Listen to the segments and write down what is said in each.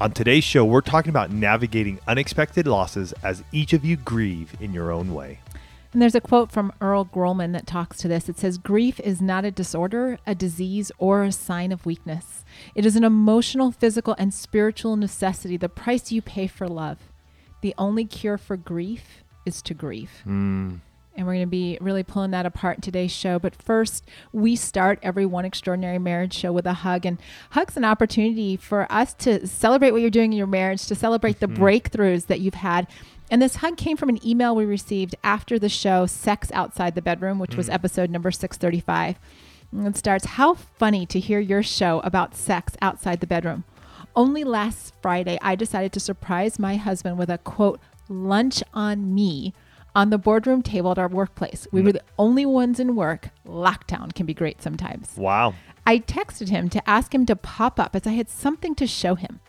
On today's show, we're talking about navigating unexpected losses as each of you grieve in your own way. And there's a quote from Earl Grolman that talks to this. It says, "Grief is not a disorder, a disease, or a sign of weakness. It is an emotional, physical, and spiritual necessity, the price you pay for love. The only cure for grief is to grieve." Mm. And we're going to be really pulling that apart in today's show. But first, we start every One Extraordinary Marriage show with a hug. And hug's an opportunity for us to celebrate what you're doing in your marriage, to celebrate the breakthroughs that you've had. And this hug came from an email we received after the show, Sex Outside the Bedroom, which was episode number 635. And it starts, "How funny to hear your show about sex outside the bedroom. Only last Friday, I decided to surprise my husband with a, quote, lunch on me on the boardroom table at our workplace. We were the only ones in work. Lockdown can be great sometimes. Wow. I texted him to ask him to pop up as I had something to show him.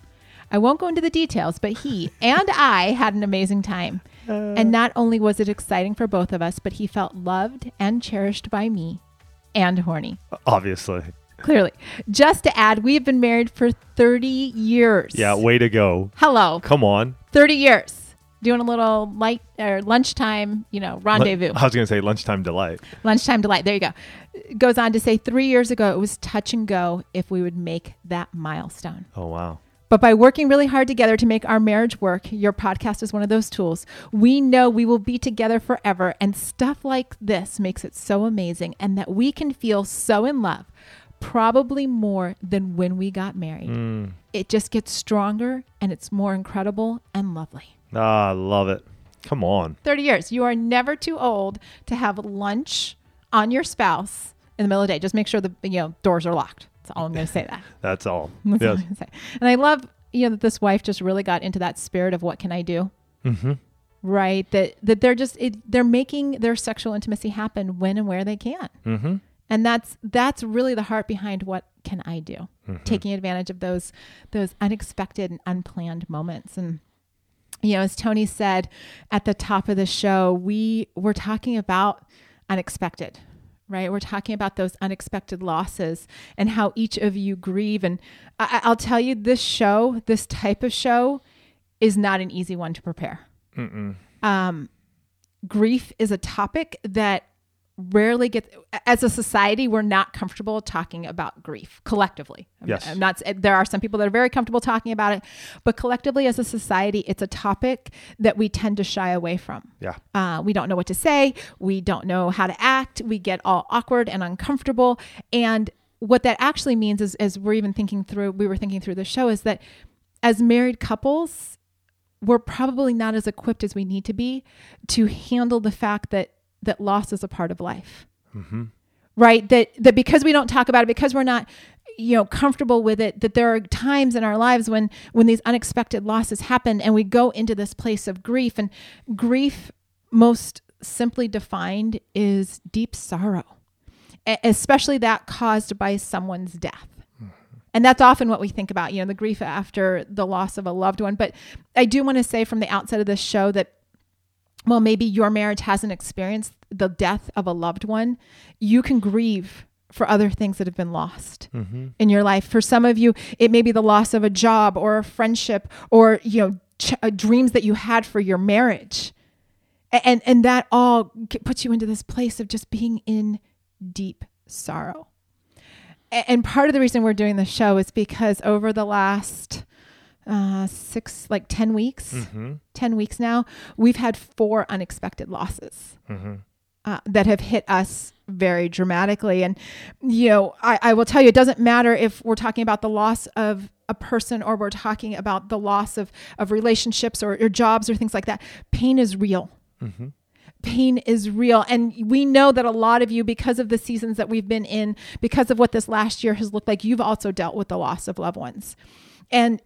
I won't go into the details, but he and I had an amazing time. And not only was it exciting for both of us, but he felt loved and cherished by me and horny." Obviously. Clearly. "Just to add, we have been married for 30 years. Yeah, way to go. Hello. Come on. 30 years. Doing a little light or lunchtime, rendezvous. I was going to say lunchtime delight. Lunchtime delight. There you go. Goes on to say, 3 years ago, it was touch and go if we would make that milestone. Oh, wow. But by working really hard together to make our marriage work, your podcast is one of those tools. We know we will be together forever. And stuff like this makes it so amazing, and that we can feel so in love, probably more than when we got married. Mm. It just gets stronger, and it's more incredible and lovely." Ah, I love it. Come on. 30 years. You are never too old to have lunch on your spouse in the middle of the day. Just make sure the doors are locked. That's all I'm going to say that. That's all. That's all I'm going to say. And I love that this wife just really got into that spirit of what can I do? Mm-hmm. Right. That they're just, they're making their sexual intimacy happen when and where they can. Mm-hmm. And that's really the heart behind what can I do? Mm-hmm. Taking advantage of those unexpected and unplanned moments. And as Tony said at the top of the show, we were talking about unexpected, right? We're talking about those unexpected losses and how each of you grieve. And I'll tell you, this type of show is not an easy one to prepare. Grief is a topic that rarely gets, as a society, we're not comfortable talking about grief collectively. Yes. There are some people that are very comfortable talking about it, but collectively as a society, it's a topic that we tend to shy away from. Yeah. We don't know what to say. We don't know how to act. We get all awkward and uncomfortable. And what that actually means is, as we were thinking through the show, is that as married couples, we're probably not as equipped as we need to be to handle the fact that loss is a part of life, right? That because we don't talk about it, because we're not, comfortable with it, that there are times in our lives when these unexpected losses happen and we go into this place of grief. And grief, most simply defined, is deep sorrow, especially that caused by someone's death. And that's often what we think about, the grief after the loss of a loved one. But I do want to say from the outset of this show that, well, maybe your marriage hasn't experienced the death of a loved one. You can grieve for other things that have been lost in your life. For some of you, it may be the loss of a job or a friendship or, dreams that you had for your marriage. And that all puts you into this place of just being in deep sorrow. And part of the reason we're doing this show is because over the last 10 weeks now, we've had 4 unexpected losses that have hit us very dramatically. And, I will tell you, it doesn't matter if we're talking about the loss of a person or we're talking about the loss of relationships or jobs or things like that. Pain is real. Pain is real. And we know that a lot of you, because of the seasons that we've been in, because of what this last year has looked like, you've also dealt with the loss of loved ones. And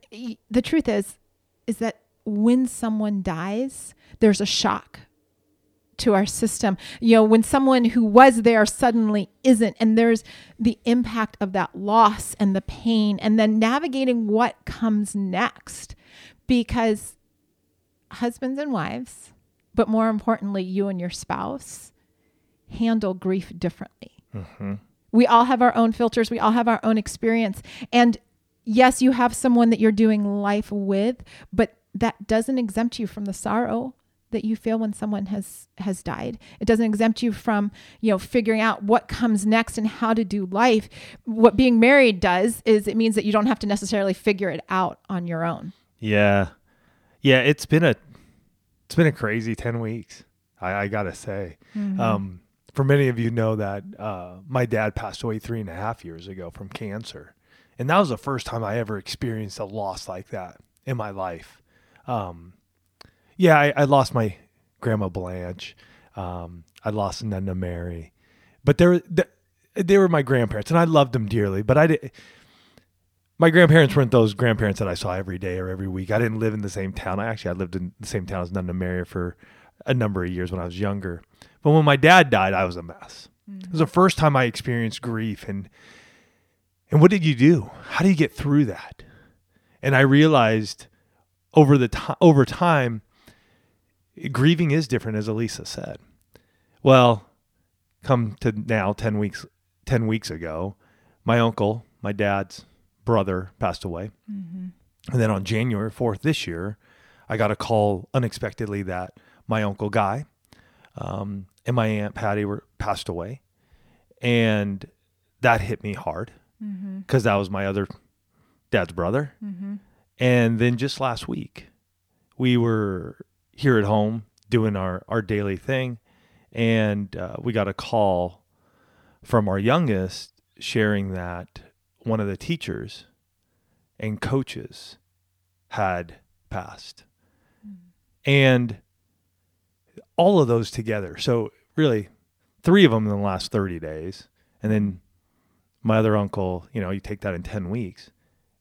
the truth is, is that when someone dies, there's a shock to our system. You know, when someone who was there suddenly isn't, and there's the impact of that loss and the pain, and then navigating what comes next, because husbands and wives, but more importantly, you and your spouse handle grief differently. Mm-hmm. We all have our own filters. We all have our own experience. And yes, you have someone that you're doing life with, but that doesn't exempt you from the sorrow that you feel when someone has died. It doesn't exempt you from, you know, figuring out what comes next and how to do life. What being married does is it means that you don't have to necessarily figure it out on your own. Yeah. Yeah. It's been a crazy 10 weeks. I gotta say, mm-hmm. For many of you know that my dad passed away 3.5 years ago from cancer. And that was the first time I ever experienced a loss like that in my life. I lost my grandma Blanche. I lost Nanda Mary. But they were my grandparents, and I loved them dearly. But my grandparents weren't those grandparents that I saw every day or every week. I didn't live in the same town. I lived in the same town as Nanda Mary for a number of years when I was younger. But when my dad died, I was a mess. Mm-hmm. It was the first time I experienced grief. And what did you do? How do you get through that? And I realized over time, grieving is different, as Elisa said. Well, come to now, 10 weeks ago, my uncle, my dad's brother, passed away. Mm-hmm. And then on January 4th this year, I got a call unexpectedly that my uncle Guy, and my aunt Patty passed away, and that hit me hard because mm-hmm. that was my other dad's brother. Mm-hmm. And then just last week, we were here at home doing our daily thing, and we got a call from our youngest sharing that one of the teachers and coaches had passed, mm-hmm. and all of those together. So really 3 of them in the last 30 days. And then my other uncle, you know, you take that in 10 weeks.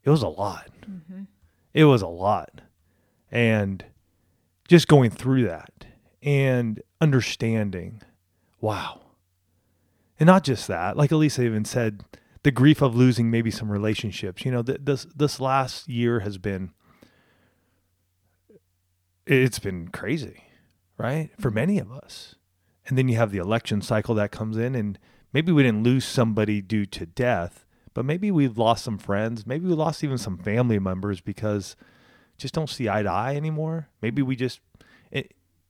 It was a lot. Mm-hmm. It was a lot. And just going through that and understanding, wow. And not just that, like Elisa even said, the grief of losing maybe some relationships. You know, this last year has been, it's been crazy. Right? For many of us. And then you have the election cycle that comes in, and maybe we didn't lose somebody due to death, but maybe we've lost some friends. Maybe we lost even some family members because just don't see eye to eye anymore. Maybe we just, and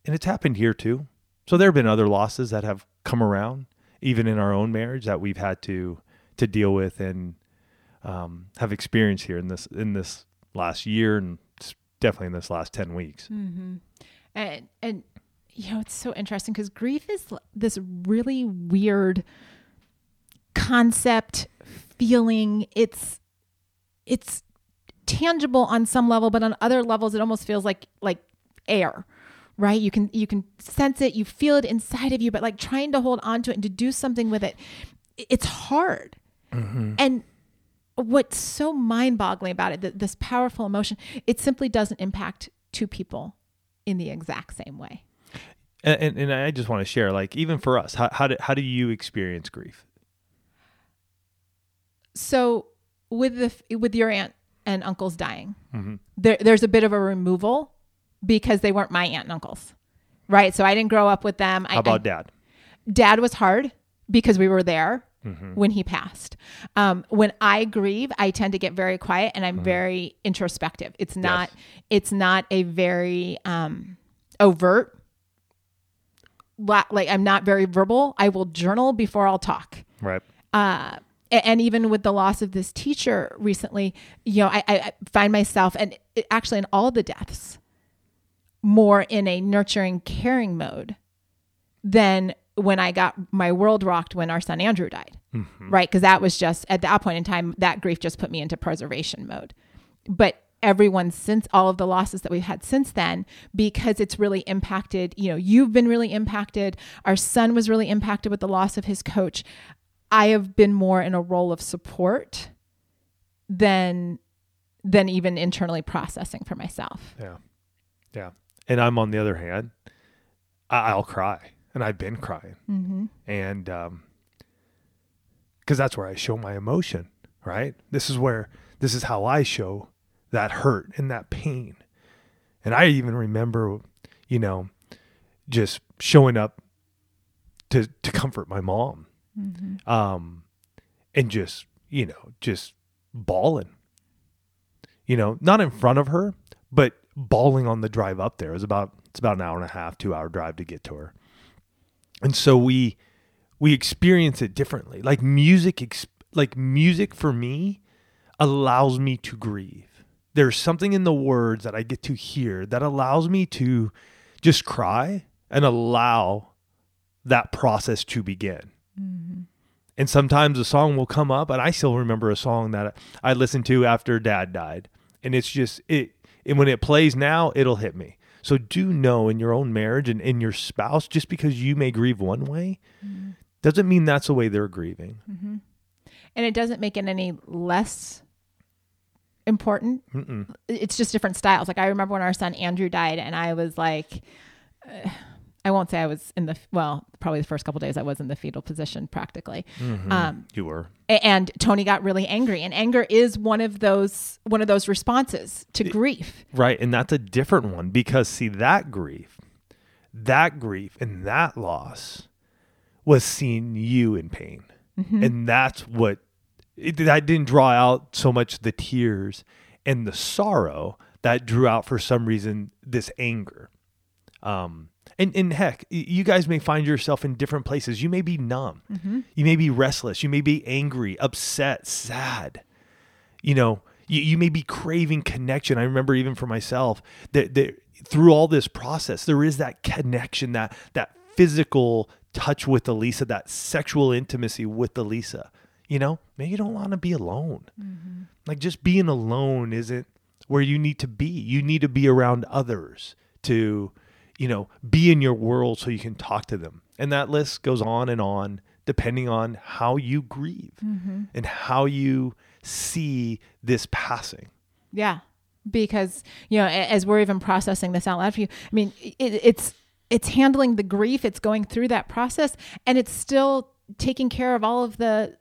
it's happened here too. So there have been other losses that have come around, even in our own marriage, that we've had to deal with and have experienced here in this last year, and definitely in this last 10 weeks. Mm-hmm. And you know, it's so interesting because grief is this really weird concept, feeling. It's tangible on some level, but on other levels, it almost feels like air, right? You can sense it, you feel it inside of you, but like trying to hold on to it and to do something with it, it's hard. Mm-hmm. And what's so mind-boggling about it, that this powerful emotion, it simply doesn't impact 2 people in the exact same way. And I just want to share, like, even for us, how do you experience grief? So with your aunt and uncles dying, mm-hmm. there's a bit of a removal because they weren't my aunt and uncles, right? So I didn't grow up with them. How about dad? Dad was hard because we were there mm-hmm. when he passed. When I grieve, I tend to get very quiet, and I'm mm-hmm. very introspective. It's not, yes. It's not a very overt. Like, I'm not very verbal. I will journal before I'll talk. Right. And even with the loss of this teacher recently, you know, I find myself, and actually in all the deaths, more in a nurturing, caring mode than when I got my world rocked when our son Andrew died. Mm-hmm. Right. Because that was just, at that point in time, that grief just put me into preservation mode. But everyone since, all of the losses that we've had since then, because it's really impacted, you know, you've been really impacted. Our son was really impacted with the loss of his coach. I have been more in a role of support than than even internally processing for myself. Yeah. Yeah. And I'm on the other hand, I'll cry, and I've been crying. Mm-hmm. And, 'cause that's where I show my emotion, right? This is how I show that hurt and that pain. And I even remember, you know, just showing up to comfort my mom, mm-hmm. And just, you know, just bawling, you know, not in front of her, but bawling on the drive up there. It's about an hour and a half, 2-hour drive to get to her. And so we experience it differently. Like music for me allows me to grieve. There's something in the words that I get to hear that allows me to just cry and allow that process to begin. Mm-hmm. And sometimes a song will come up, and I still remember a song that I listened to after Dad died. And it's just, and when it plays now, it'll hit me. So do know in your own marriage and in your spouse, just because you may grieve one way, mm-hmm. doesn't mean that's the way they're grieving. Mm-hmm. And it doesn't make it any less important. Mm-mm. It's just different styles. Like I remember when our son Andrew died, and I was like, I won't say I was in the, well, probably the first couple of days I was in the fetal position practically. Mm-hmm. You were. And Tony got really angry, and anger is one of those responses to grief. Right. And that's a different one, because see, that grief and that loss was seeing you in pain. Mm-hmm. And that's what, I didn't draw out so much the tears and the sorrow that drew out for some reason this anger. And heck, you guys may find yourself in different places. You may be numb. Mm-hmm. You may be restless. You may be angry, upset, sad. You know, you may be craving connection. I remember even for myself that through all this process, there is that connection, that physical touch with Elisa, that sexual intimacy with Elisa. You know, maybe you don't want to be alone. Mm-hmm. Like just being alone isn't where you need to be. You need to be around others to, you know, be in your world so you can talk to them. And that list goes on and on, depending on how you grieve mm-hmm. and how you see this passing. Yeah. Because, you know, as we're even processing this out loud for you, I mean, it's handling the grief, it's going through that process, and it's still taking care of all of the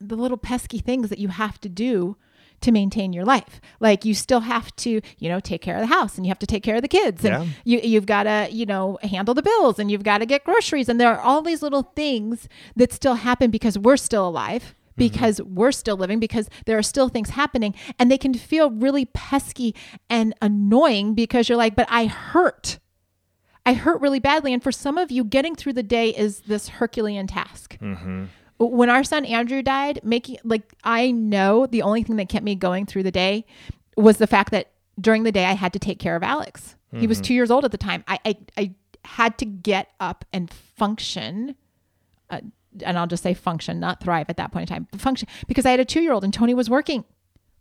little pesky things that you have to do to maintain your life. Like you still have to, you know, take care of the house, and you have to take care of the kids, and you've got to, you know, handle the bills, and you've got to get groceries. And there are all these little things that still happen because we're still alive, because mm-hmm. we're still living, because there are still things happening, and they can feel really pesky and annoying because you're like, but I hurt really badly. And for some of you, getting through the day is this Herculean task. Mm-hmm. When our son Andrew died, I know the only thing that kept me going through the day was the fact that during the day I had to take care of Alex. Mm-hmm. He was 2 years old at the time. I had to get up and function, and I'll just say function, not thrive at that point in time, but function, because I had a 2-year-old and Tony was working.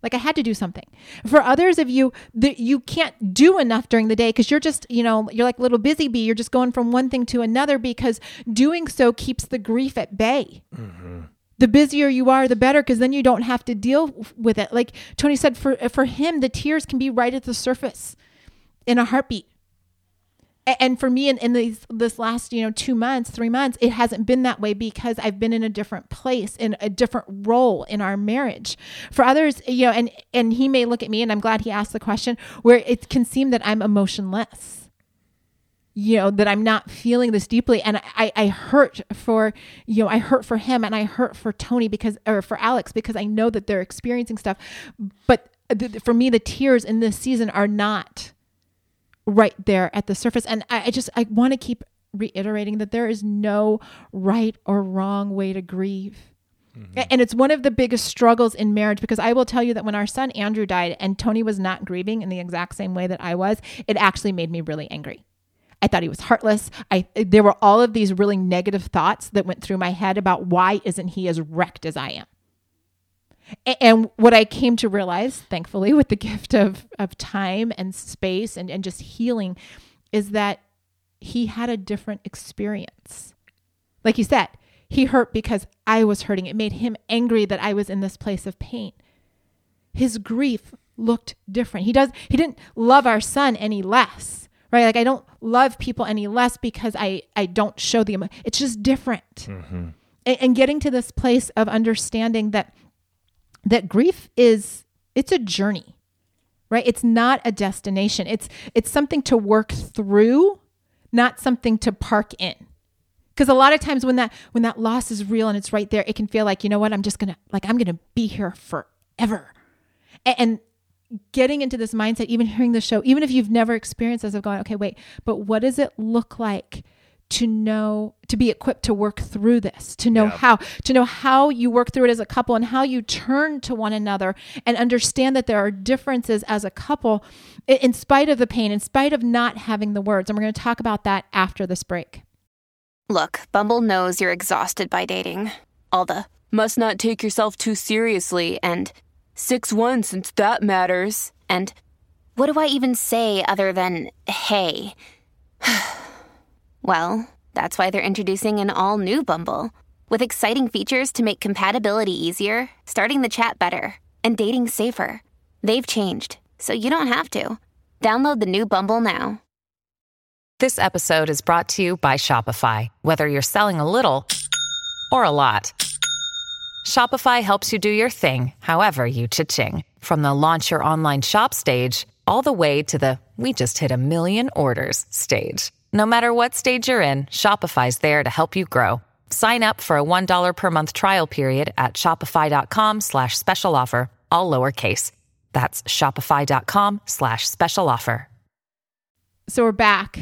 Like I had to do something. For others of you, you can't do enough during the day because you're just, you know, you're like little busy bee. You're just going from one thing to another because doing so keeps the grief at bay. Mm-hmm. The busier you are, the better, because then you don't have to deal with it. Like Tony said, for him, the tears can be right at the surface in a heartbeat. And for me, in this last, you know, 3 months, it hasn't been that way because I've been in a different place, in a different role in our marriage. For others, you know, and he may look at me, and I'm glad he asked the question, where it can seem that I'm emotionless, you know, that I'm not feeling this deeply. And I hurt for, you know, I hurt for him, and I hurt for Tony for Alex, because I know that they're experiencing stuff. But for me, the tears in this season are not right there at the surface. And I want to keep reiterating that there is no right or wrong way to grieve. Mm-hmm. And it's one of the biggest struggles in marriage, because I will tell you that when our son Andrew died and Tony was not grieving in the exact same way that I was, it actually made me really angry. I thought he was heartless. There were all of these really negative thoughts that went through my head about why isn't he as wrecked as I am? And what I came to realize, thankfully, with the gift of time and space and just healing, is that he had a different experience. Like you said, he hurt because I was hurting. It made him angry that I was in this place of pain. his grief looked different. He didn't love our son any less, right? Like, I don't love people any less because I don't show the emotion. It's just different. Mm-hmm. And getting to this place of understanding that grief it's a journey, right? It's not a destination. It's something to work through, not something to park in. Because a lot of times when that loss is real and it's right there, it can feel like, you know what, I'm going to be here forever. And getting into this mindset, even hearing the show, even if you've never experienced this, of going, okay, wait, but what does it look like to know, to be equipped to work through this, to know how you work through it as a couple and how you turn to one another and understand that there are differences as a couple in spite of the pain, in spite of not having the words. And we're going to talk about that after this break. Look, Bumble knows you're exhausted by dating. All the must not take yourself too seriously and 6'1" since that matters. And what do I even say other than, hey? Well, that's why they're introducing an all-new Bumble with exciting features to make compatibility easier, starting the chat better, and dating safer. They've changed, so you don't have to. Download the new Bumble now. This episode is brought to you by Shopify. Whether you're selling a little or a lot, Shopify helps you do your thing, however you cha-ching. From the launch your online shop stage, all the way to the we just hit 1 million orders stage. No matter what stage you're in, Shopify's there to help you grow. Sign up for a $1 per month trial period at shopify.com/special offer, all lowercase. That's shopify.com/special offer. So we're back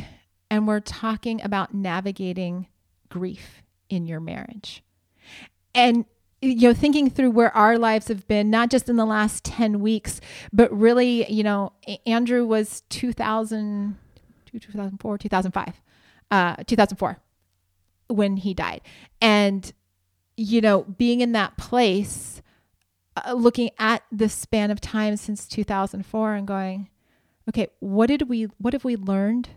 and we're talking about navigating grief in your marriage. And thinking through where our lives have been, not just in the last 10 weeks, but really, Andrew was 2004 when he died. And, being in that place, looking at the span of time since 2004 and going, okay, what have we learned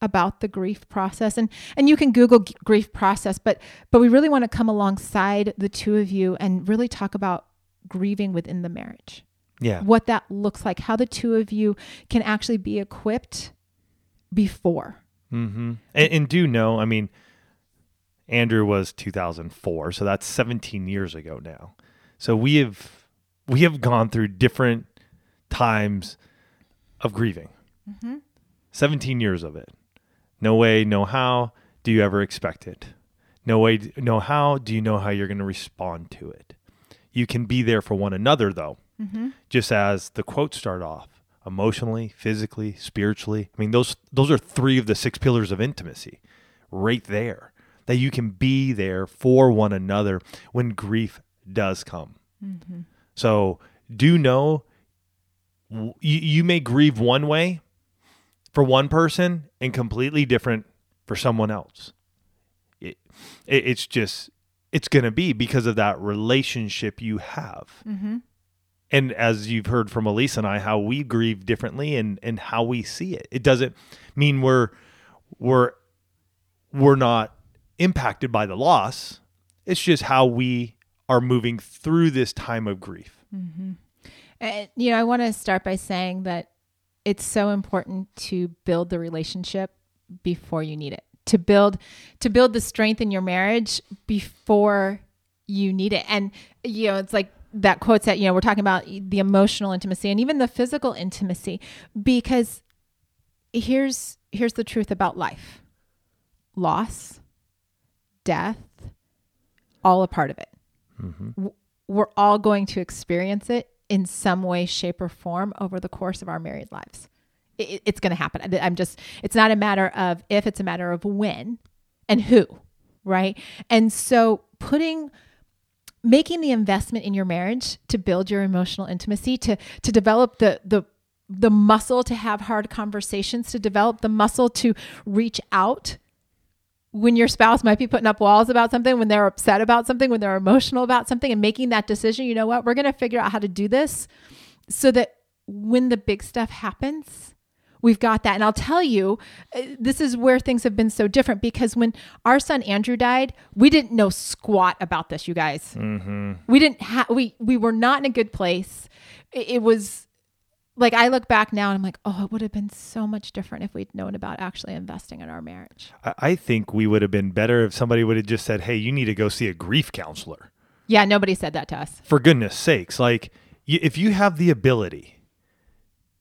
about the grief process? And you can Google grief process, but we really want to come alongside the two of you and really talk about grieving within the marriage. Yeah. What that looks like, how the two of you can actually be equipped before. Mm-hmm. And do know, I mean, Andrew was 2004, so that's 17 years ago now. So we have gone through different times of grieving. Mm-hmm. 17 years of it. No way, no how do you ever expect it. No way, no how do you know how you're going to respond to it. You can be there for one another, though. Mm-hmm. Just as the quotes start off. Emotionally, physically, spiritually. I mean, those are three of the 6 pillars of intimacy right there. That you can be there for one another when grief does come. Mm-hmm. So do know you may grieve one way for one person and completely different for someone else. It's going to be because of that relationship you have. Mm-hmm. And as you've heard from Elisa and I, how we grieve differently and how we see it. It doesn't mean we're not impacted by the loss. It's just how we are moving through this time of grief. Mm-hmm. And, I want to start by saying that it's so important to build the relationship before you need it. To build the strength in your marriage before you need it. And, it's like, that quotes that, we're talking about the emotional intimacy and even the physical intimacy, because here's the truth about life. Loss, death, all a part of it. Mm-hmm. We're all going to experience it in some way, shape, or form over the course of our married lives. It's going to happen. It's not a matter of if, it's a matter of when and who, right? And so making the investment in your marriage to build your emotional intimacy, to develop the muscle to have hard conversations, to develop the muscle to reach out when your spouse might be putting up walls about something, when they're upset about something, when they're emotional about something, and making that decision, you know what, we're going to figure out how to do this so that when the big stuff happens, we've got that. And I'll tell you, this is where things have been so different, because when our son Andrew died, we didn't know squat about this, you guys. Mm-hmm. We didn't have, we were not in a good place. It was like, I look back now and I'm like, oh, it would have been so much different if we'd known about actually investing in our marriage. I think we would have been better if somebody would have just said, hey, you need to go see a grief counselor. Yeah, nobody said that to us. For goodness sakes. Like, if you have the ability,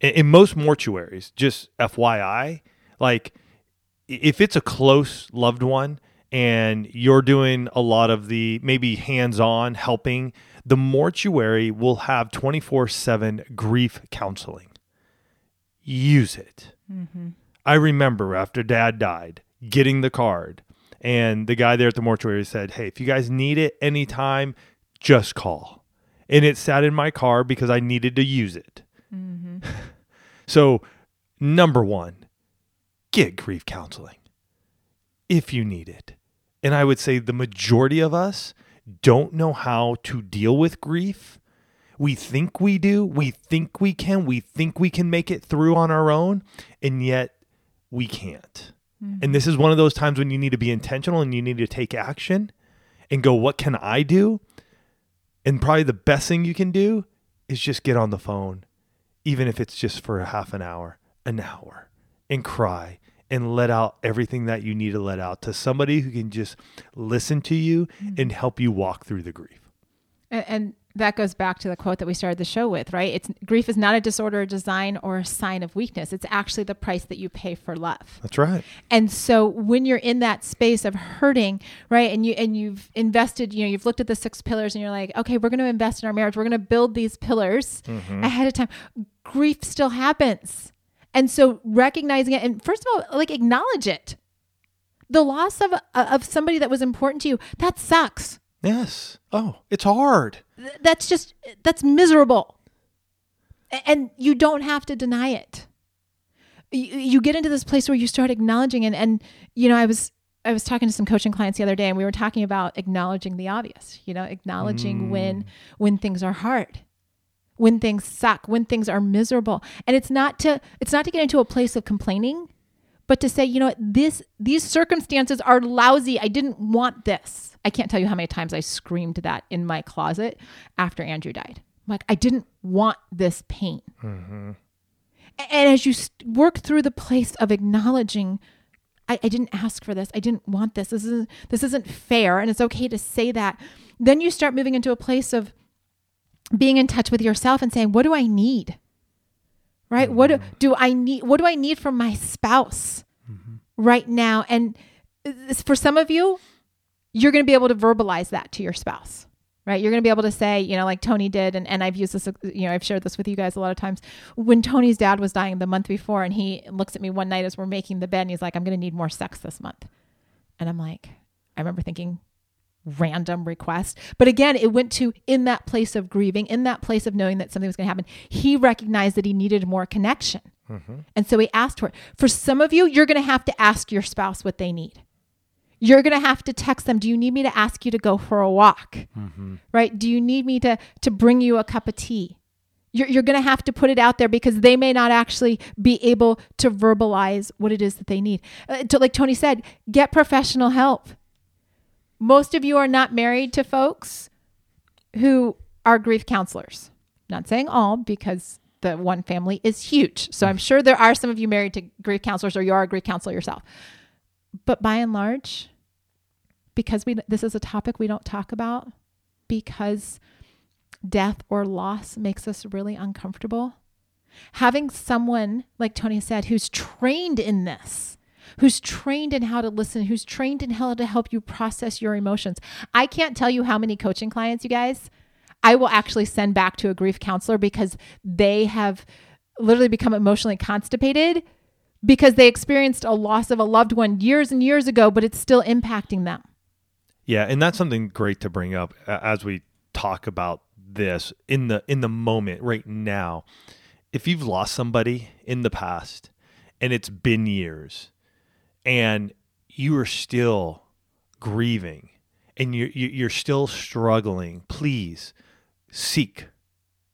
in most mortuaries, just FYI, like, if it's a close loved one and you're doing a lot of the maybe hands-on helping, the mortuary will have 24/7 grief counseling. Use it. Mm-hmm. I remember after Dad died, getting the card, and the guy there at the mortuary said, hey, if you guys need it anytime, just call. And it sat in my car because I needed to use it. Mm-hmm. So, number one, get grief counseling if you need it. And I would say the majority of us don't know how to deal with grief. We think we do. We think we can. We think we can make it through on our own. And yet we can't. Mm-hmm. And this is one of those times when you need to be intentional and you need to take action and go, what can I do? And probably the best thing you can do is just get on the phone, even if it's just for a half an hour, and cry and let out everything that you need to let out to somebody who can just listen to you and help you walk through the grief. And that goes back to the quote that we started the show with, right? It's grief is not a disorder, a design, or a sign of weakness. It's actually the price that you pay for love. That's right. And so when you're in that space of hurting, right? And you've invested, you've looked at the 6 pillars and you're like, okay, we're going to invest in our marriage. We're going to build these pillars ahead of time. Grief still happens. And so recognizing it, and first of all, like, acknowledge it. The loss of somebody that was important to you, that sucks. Yes. Oh, it's hard. That's miserable. And you don't have to deny it. You get into this place where you start acknowledging it. And, I was talking to some coaching clients the other day, and we were talking about acknowledging the obvious, acknowledging when things are hard, when things suck, when things are miserable. And it's not to get into a place of complaining, but to say, these circumstances are lousy. I didn't want this. I can't tell you how many times I screamed that in my closet after Andrew died. I'm like, I didn't want this pain. Mm-hmm. And as you work through the place of acknowledging, I didn't ask for this. I didn't want this. This isn't fair. And it's okay to say that. Then you start moving into a place of being in touch with yourself and saying, what do I need? Right? Mm-hmm. What do I need from my spouse right now? And for some of you, you're going to be able to verbalize that to your spouse, right? You're going to be able to say, like Tony did, and I've used this, I've shared this with you guys a lot of times. When Tony's dad was dying the month before, and he looks at me one night as we're making the bed, and he's like, I'm going to need more sex this month. And I'm like, I remember thinking, random request. But again, it went to, in that place of grieving, in that place of knowing that something was going to happen, he recognized that he needed more connection. Mm-hmm. And so he asked for it. For some of you, you're going to have to ask your spouse what they need. You're going to have to text them. Do you need me to ask you to go for a walk? Mm-hmm. Right? Do you need me to bring you a cup of tea? You're going to have to put it out there, because they may not actually be able to verbalize what it is that they need. Like Tony said, get professional help. Most of you are not married to folks who are grief counselors. Not saying all, because the one family is huge. So I'm sure there are some of you married to grief counselors, or you are a grief counselor yourself. But by and large, because this is a topic we don't talk about, because death or loss makes us really uncomfortable, having someone, like Tony said, who's trained in this, who's trained in how to listen, who's trained in how to help you process your emotions. I can't tell you how many coaching clients, you guys, I will actually send back to a grief counselor, because they have literally become emotionally constipated because they experienced a loss of a loved one years and years ago, but it's still impacting them. Yeah. And that's something great to bring up as we talk about this in the moment right now. If you've lost somebody in the past and it's been years, and you are still grieving and you're still struggling, please seek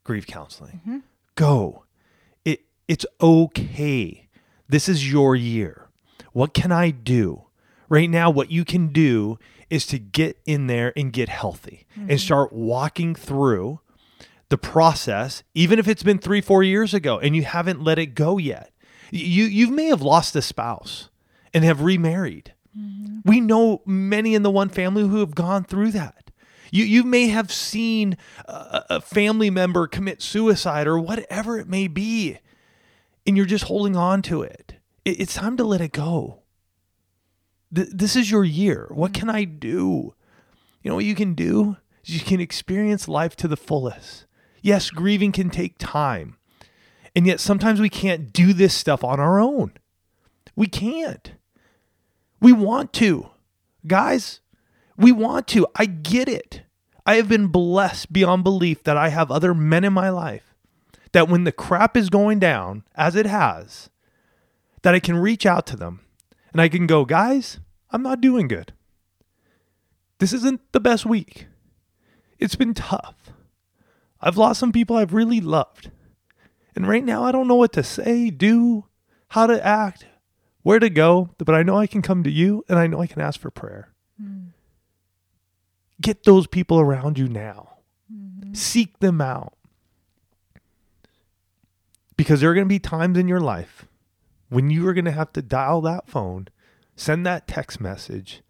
grief counseling. Mm-hmm. Go. It's okay This is your year. What can I do? Right now, what you can do is to get in there and get healthy and start walking through the process, even if it's been 3-4 years ago and you haven't let it go yet. You may have lost a spouse and have remarried. Mm-hmm. We know many in the One family who have gone through that. You may have seen a family member commit suicide or whatever it may be, and you're just holding on to it. It's time to let it go. This is your year. What can I do? You know what you can do? You can experience life to the fullest. Yes, grieving can take time. And yet sometimes we can't do this stuff on our own. We can't. We want to. Guys, we want to. I get it. I have been blessed beyond belief that I have other men in my life that when the crap is going down, as it has, that I can reach out to them. And I can go, guys, I'm not doing good. This isn't the best week. It's been tough. I've lost some people I've really loved. And right now, I don't know what to say, do, how to act, where to go. But I know I can come to you and I know I can ask for prayer. Mm-hmm. Get those people around you now. Mm-hmm. Seek them out. Because there are going to be times in your life when you are going to have to dial that phone, send that text message,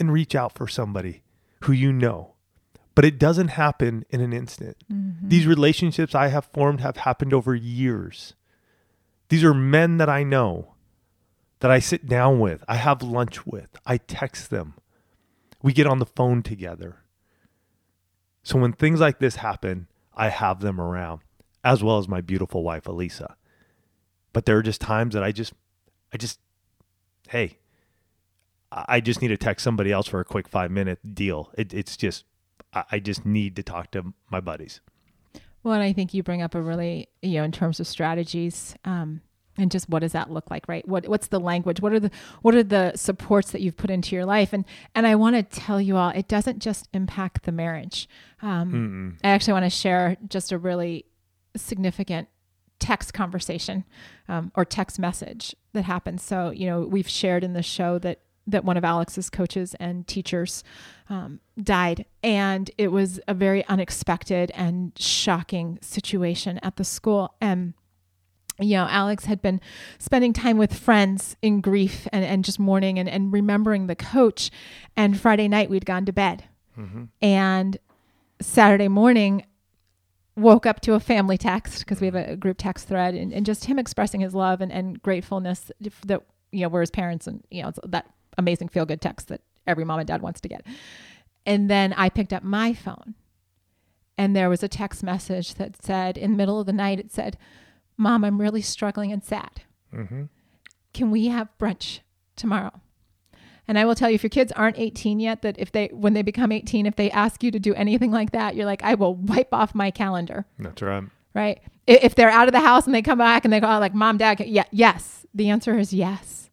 and reach out for somebody who you know. But it doesn't happen in an instant. Mm-hmm. These relationships I have formed have happened over years. These are men that I know, that I sit down with, I have lunch with, I text them. We get on the phone together. So when things like this happen, I have them around, as well as my beautiful wife, Elisa. But there are just times that I just need to text somebody else for a quick 5-minute deal. I just need to talk to my buddies. Well, and I think you bring up a really, in terms of strategies, and just what does that look like, right? What's the language? What are the supports that you've put into your life? And I want to tell you all, it doesn't just impact the marriage. I actually want to share just a really significant text conversation or text message that happens. So, we've shared in the show that one of Alex's coaches and teachers died. And it was a very unexpected and shocking situation at the school. And, Alex had been spending time with friends in grief and just mourning and remembering the coach. And Friday night we'd gone to bed. Mm-hmm. And Saturday morning, woke up to a family text because we have a group text thread and just him expressing his love and gratefulness that, we're his parents and, it's that amazing feel good text that every mom and dad wants to get. And then I picked up my phone and there was a text message that said in the middle of the night, it said, Mom, I'm really struggling and sad. Mm-hmm. Can we have brunch tomorrow? And I will tell you, if your kids aren't 18 yet, that when they become 18, if they ask you to do anything like that, you're like, I will wipe off my calendar. That's right. Right? If they're out of the house and they come back and they go like, Mom, Dad, yeah, yes. The answer is yes.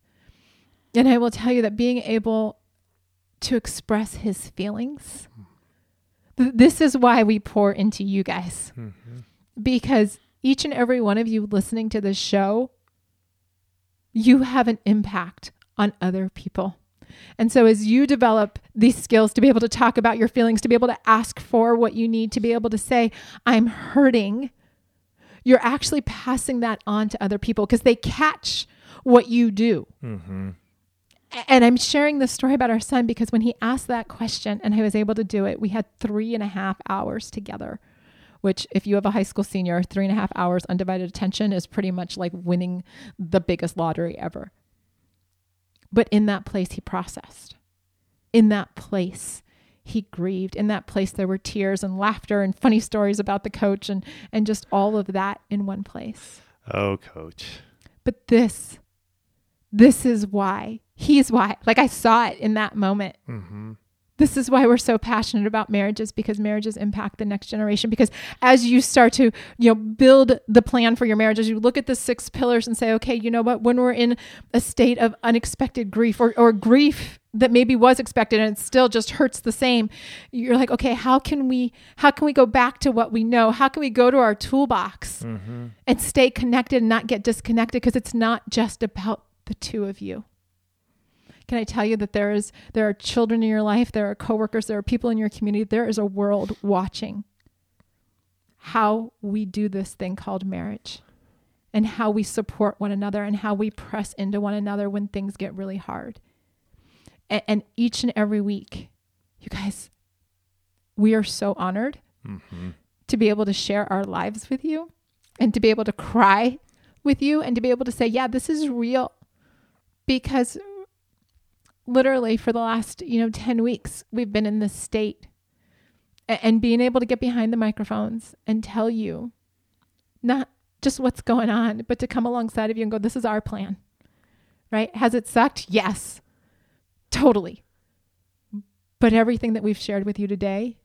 And I will tell you that being able to express his feelings, this is why we pour into you guys. Mm-hmm. Because each and every one of you listening to this show, you have an impact on other people. And so as you develop these skills to be able to talk about your feelings, to be able to ask for what you need, to be able to say, I'm hurting, you're actually passing that on to other people because they catch what you do. Mm-hmm. And I'm sharing this story about our son because when he asked that question and I was able to do it, we had 3.5 hours together, which if you have a high school senior, 3.5 hours undivided attention is pretty much like winning the biggest lottery ever. But in that place, he processed. In that place, he grieved. In that place, there were tears and laughter and funny stories about the coach and just all of that in one place. Oh, coach. But this is why. He's why. Like I saw it in that moment. Mm-hmm. This is why we're so passionate about marriages, because marriages impact the next generation. Because as you start to, build the plan for your marriage, as you look at the 6 pillars and say, okay, you know what, when we're in a state of unexpected grief or grief that maybe was expected and it still just hurts the same, you're like, okay, how can we go back to what we know? How can we go to our toolbox mm-hmm. and stay connected and not get disconnected? Because it's not just about the two of you. Can I tell you that there are children in your life, there are coworkers, there are people in your community, there is a world watching how we do this thing called marriage and how we support one another and how we press into one another when things get really hard. And each and every week, you guys, we are so honored mm-hmm. to be able to share our lives with you and to be able to cry with you and to be able to say, yeah, this is real. Because literally for the last, 10 weeks, we've been in this state, and being able to get behind the microphones and tell you not just what's going on, but to come alongside of you and go, this is our plan, right? Has it sucked? Yes, totally. But everything that we've shared with you today,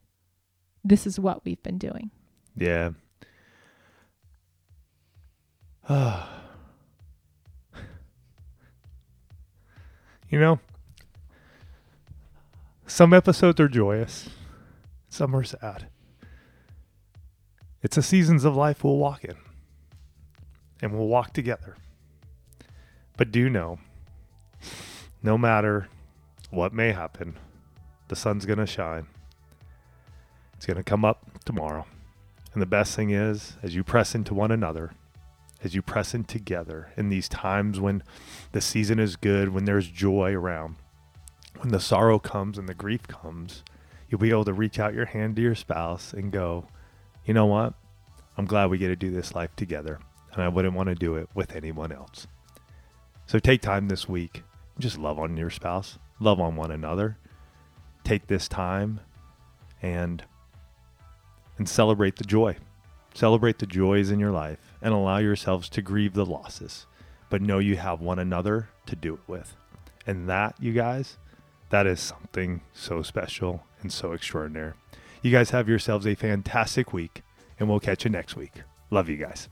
this is what we've been doing. Yeah. Some episodes are joyous, some are sad. It's the seasons of life we'll walk in, and we'll walk together. But do know, no matter what may happen, the sun's going to shine. It's going to come up tomorrow. And the best thing is, as you press into one another, as you press in together in these times when the season is good, when there's joy around, when the sorrow comes and the grief comes, you'll be able to reach out your hand to your spouse and go, you know what? I'm glad we get to do this life together, and I wouldn't want to do it with anyone else. So take time this week. Just love on your spouse. Love on one another. Take this time and celebrate the joy. Celebrate the joys in your life and allow yourselves to grieve the losses, but know you have one another to do it with. And that, you guys, that is something so special and so extraordinary. You guys have yourselves a fantastic week, and we'll catch you next week. Love you guys.